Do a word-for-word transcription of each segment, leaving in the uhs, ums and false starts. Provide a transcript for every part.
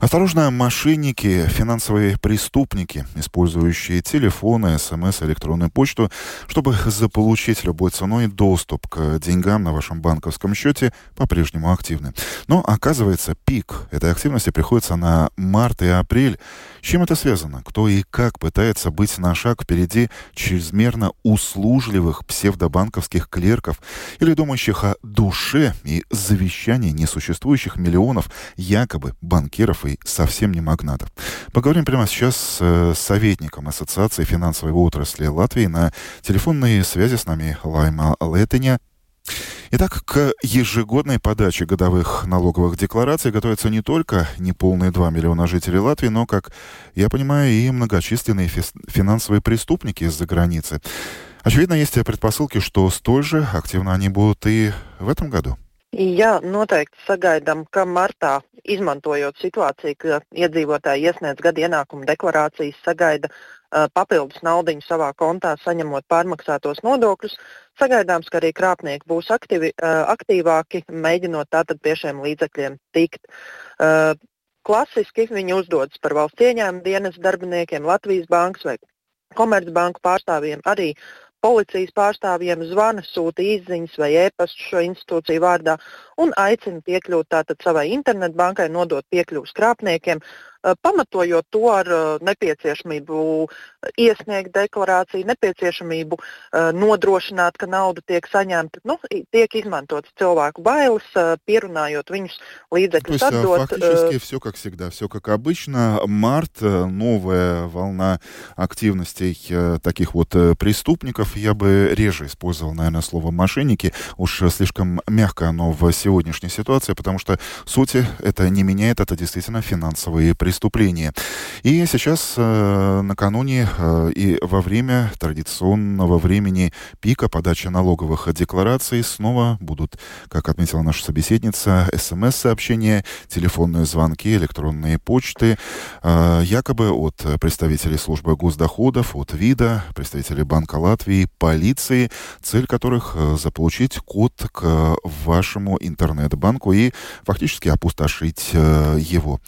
Осторожно, мошенники, финансовые преступники, использующие телефоны, смс, электронную почту, чтобы заполучить любой ценой доступ к деньгам на вашем банковском счете, по-прежнему активны. Но, оказывается, пик этой активности приходится на март и апрель. С чем это связано? Кто и как пытается быть на шаг впереди чрезмерно услужливых псевдобанковских клерков или думающих о душе и завещании несуществующих миллионов якобы банкиров и совсем не магнатов? Поговорим прямо сейчас с советником Ассоциации финансовой отрасли Латвии. На телефонной связи с нами Лайма Леттеня. Итак, к ежегодной подаче годовых налоговых деклараций готовятся не только неполные два миллиона жителей Латвии, но, как я понимаю, и многочисленные фи- финансовые преступники из-за границы. Очевидно, есть предпосылки, что столь же активно они будут и в этом году. Jā, noteikti sagaidām, ka martā, izmantojot situāciju, ka iedzīvotāji iesniedz gada ienākumu deklarācijas, sagaida uh, papildus naudiņu savā kontā, saņemot pārmaksātos nodokļus. Sagaidāms, ka arī krāpnieki būs aktivi, uh, aktīvāki, mēģinot tātad pie šiem līdzekļiem tikt. Uh, klasiski viņi uzdodas par valsts ieņēmuma dienesta darbiniekiem, Latvijas bankas vai Komercbanku pārstāvjiem, arī policijas pārstāvjiem, zvana, sūta izziņas vai e-pastu šo institūciju vārdā un aicina piekļūt tātad savai internetbankai, nodot piekļuvis krāpniekiem, pamatojot to ar nepieciešamību iesniegt deklarāciju, nepieciešamību nodrošināt, ka nauda tiek saņemta, nu, tiek izmantots cilvēku bailes, pierunājot viņus līdzekļus atdot. Фактически все как всегда, все как обычно. Март, новая волна активностей таких вот преступников. Я бы реже использовал, наверное, слово «мошенники». Уж слишком мягко оно в сегодняшней ситуации, потому что сути это не меняет, это действительно финансовые преступления. преступления. И сейчас э, накануне э, и во время традиционного времени пика подачи налоговых деклараций снова будут, как отметила наша собеседница, смс-сообщения, телефонные звонки, электронные почты, э, якобы от представителей службы госдоходов, от ВИДа, представителей Банка Латвии, полиции, цель которых э, заполучить код к вашему интернет-банку и фактически опустошить э, его.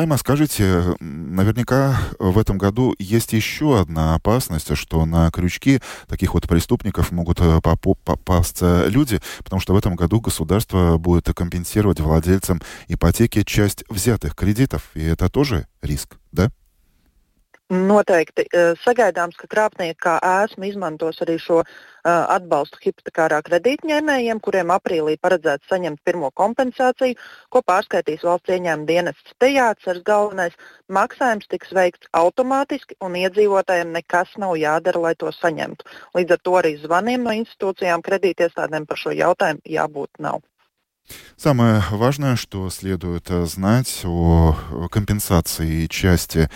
Лайма, скажите, наверняка в этом году есть еще одна опасность, что на крючки таких вот преступников могут попасться люди, потому что в этом году государство будет компенсировать владельцам ипотеки часть взятых кредитов, и это тоже риск, да? Noteikti sagaidāms, ka krāpnieki kā ēsma izmantos arī šo uh, atbalstu hipotekārā kredītņēmējiem, kuriem aprīlī paredzēts saņemt pirmo kompensāciju, ko pārskaitīs valsts ieņēmuma dienests. Te jāatceras galvenais, maksājums tiks veikts automātiski un iedzīvotājiem nekas nav jādara, lai to saņemtu. Līdz ar to arī zvaniem no institūcijām kredītiestādēm par šo jautājumu jābūt nav. Самое важное, что следует знать о компенсации части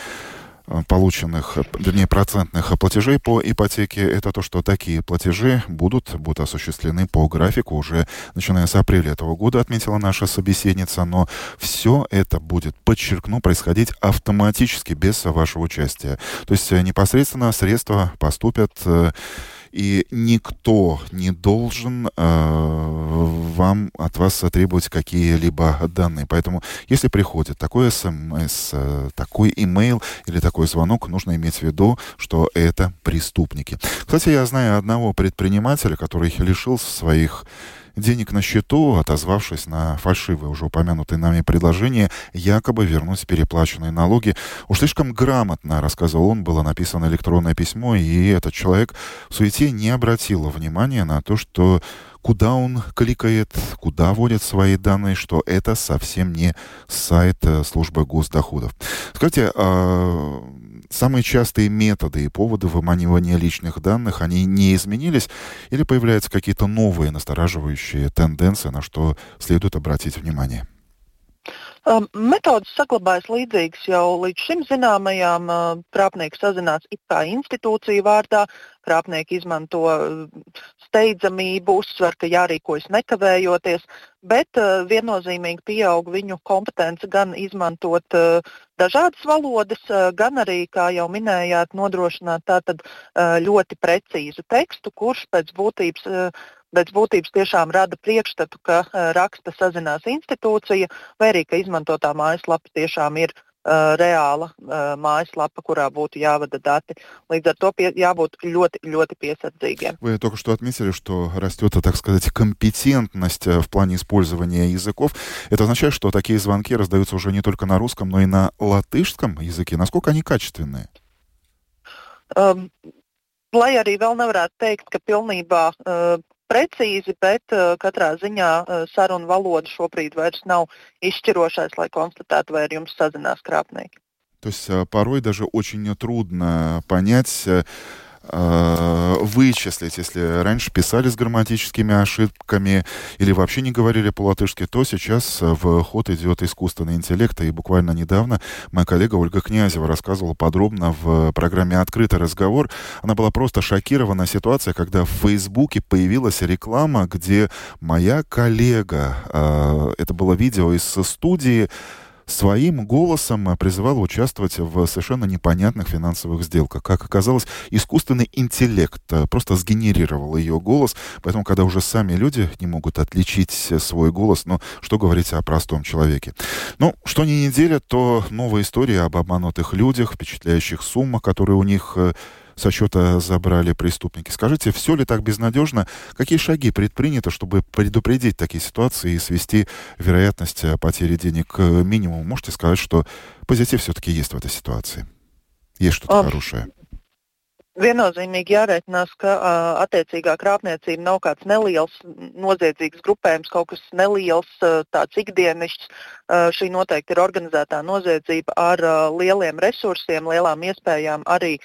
полученных, вернее, процентных платежей по ипотеке, это то, что такие платежи будут, будут осуществлены по графику уже начиная с апреля этого года, отметила наша собеседница, но все это будет, подчеркну, происходить автоматически, без вашего участия. То есть непосредственно средства поступят, и никто не должен э, вам от вас требовать какие-либо данные. Поэтому, если приходит такой смс, э, такой имейл или такой звонок, нужно иметь в виду, что это преступники. Кстати, я знаю одного предпринимателя, который лишился своих денег на счету, отозвавшись на фальшивые, уже упомянутые нами предложения, якобы вернуть переплаченные налоги. Уж слишком грамотно, рассказывал он, было написано электронное письмо, и этот человек в суете не обратил внимания на то, что куда он кликает, куда вводит свои данные, что это совсем не сайт службы госдоходов. Скажите, а самые частые методы и поводы выманивания личных данных, они не изменились или появляются какие-то новые настораживающие тенденции, на что следует обратить внимание? Metodas saglabājas līdzīgas jau līdz šim zināmajām. Krāpnieki sazinās it kā institūciju vārdā, krāpnieki izmanto steidzamību, uzsver, ka jārīkojas nekavējoties, bet viennozīmīgi pieaug viņu kompetence gan izmantot dažādas valodas, gan arī, kā jau minējāt, nodrošināt tātad ļoti precīzu tekstu, kurš pēc būtības pēc būtības tiešām rada priekšstatu, ka raksta sazinās institūcija, vai arī, ka izmantotā mājaslapa tiešām ir uh, reāla uh, mājaslapa, kurā būtu jāvada dati. Līdz ar to pie, jābūt ļoti, ļoti piesardzīgiem. Вы только что отметили, что растет, так сказать, компетентность в плане использования языков. Это означает, что такие звонки раздаются уже не только на русском, но и на латышском языке. Насколько они качественные? Um, lai arī vēl nevarētu teikt, ka pilnībā uh, precīzi, bet uh, katrā ziņā uh, sarunu valoda šobrīd vairs nav izšķirošais, lai konstatētu, vai ar jums sazinās krāpnieki. То есть порой даже очень трудно понять, вычислить, если раньше писали с грамматическими ошибками или вообще не говорили по-латышски, то сейчас в ход идет искусственный интеллект. И буквально недавно моя коллега Ольга Князева рассказывала подробно в программе «Открытый разговор». Она была просто шокирована ситуацией, когда в Фейсбуке появилась реклама, где моя коллега, это было видео из студии, своим голосом призывала участвовать в совершенно непонятных финансовых сделках. Как оказалось, искусственный интеллект просто сгенерировал ее голос, поэтому, когда уже сами люди не могут отличить свой голос, но что говорить о простом человеке. Ну, что ни неделя, то новая история об обманутых людях, впечатляющих суммах, которые у них со счета забрали преступники. Скажите, все ли так безнадежно? Какие шаги предприняты, чтобы предупредить такие ситуации и свести вероятность потери денег к минимуму? Можете сказать, что позитив все-таки есть в этой ситуации? Есть что-то um, хорошее? Viennozīmīgi jārēķinās, ka uh, attiecīgā krāpniecība nav kāds neliels noziedzīgs grupējums, kaut kas neliels, uh, tāds ikdienišķs. Uh, šī noteikti ir organizētā noziedzība ar uh, lieliem resursiem, lielām iespējām arī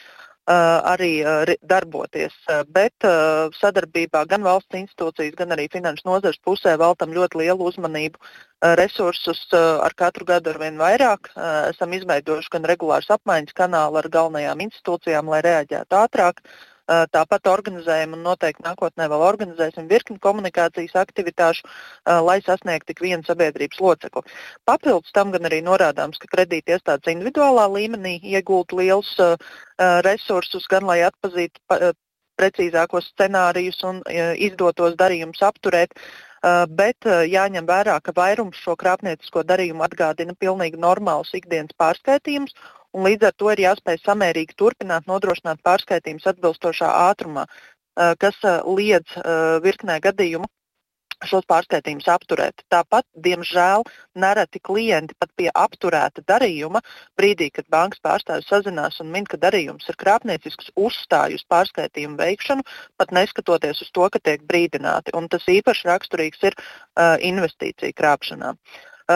arī darboties, bet sadarbībā gan valsts institūcijas, gan arī finanšu nozares pusē veltam ļoti lielu uzmanību. Resursus ar katru gadu arvien vairāk. Esam izveidojuši gan regulārus apmaiņas kanālu ar galvenajām institūcijām, lai reaģētu ātrāk. Tāpat organizējam un noteikti nākotnē vēl organizēsim virkni komunikācijas aktivitāšu, lai sasniegtu tik vienu sabiedrības locekli. Papildus tam gan arī norādāms, ka kredīti iestādes individuālā līmenī iegūt liels uh, resursus, gan lai atpazītu uh, precīzākos scenārijus un uh, izdotos darījumus apturēt, uh, bet uh, jāņem vērā, ka vairums šo krāpniecisko darījumu atgādina pilnīgi normālus ikdienas pārskaitījumus, un līdz ar to ir jāspēj samērīgi turpināt nodrošināt pārskaitījumus atbilstošā ātrumā, kas liedz virknē gadījumu šos pārskaitījumus apturēt. Tāpat, diemžēl, nereti klienti pat pie apturēta darījuma, brīdī, kad bankas pārstāvis sazinās un min, ka darījums ir krāpniecisks, uzstāj uz pārskaitījumu veikšanu, pat neskatoties uz to, ka tiek brīdināti. Un tas īpaši raksturīgs ir uh, investīcija krāpšanā.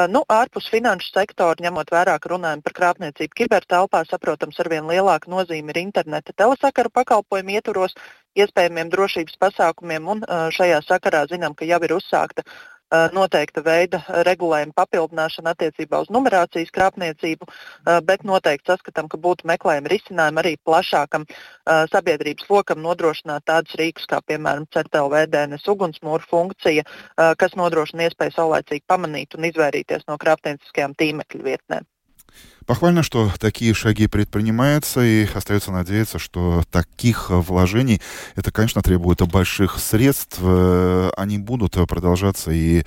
Nu, ārpus finanšu sektoru, ņemot vērā, ka runājam par krāpniecību kibertelpā, saprotams, arvien lielāka nozīme ir interneta telesakaru pakalpojumu ietvaros, iespējamiem drošības pasākumiem, un šajā sakarā zinām, ka jau ir uzsākta noteikta veida regulējuma papildināšana attiecībā uz numerācijas krāpniecību, bet noteikti saskatām, ka būtu meklējumi risinājumi arī plašākam sabiedrības lokam nodrošināt tādus rīkus, kā piemēram C E R T dot L V D N S ugunsmūra funkcija, kas nodrošina iespēju saulaicīgi pamanīt un izvairīties no krāpnieciskajām tīmekļu vietnēm. Похвально, что такие шаги предпринимаются, и остается надеяться, что таких вложений, это, конечно, требует больших средств, они будут продолжаться, и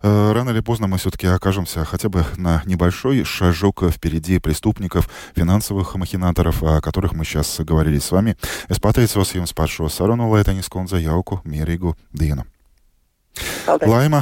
рано или поздно мы все-таки окажемся хотя бы на небольшой шажок впереди преступников, финансовых махинаторов, о которых мы сейчас говорили с вами. Es pateicos jums par šo sarunu, Lēteņas kundze, jauku, mierīgu dienu. Laima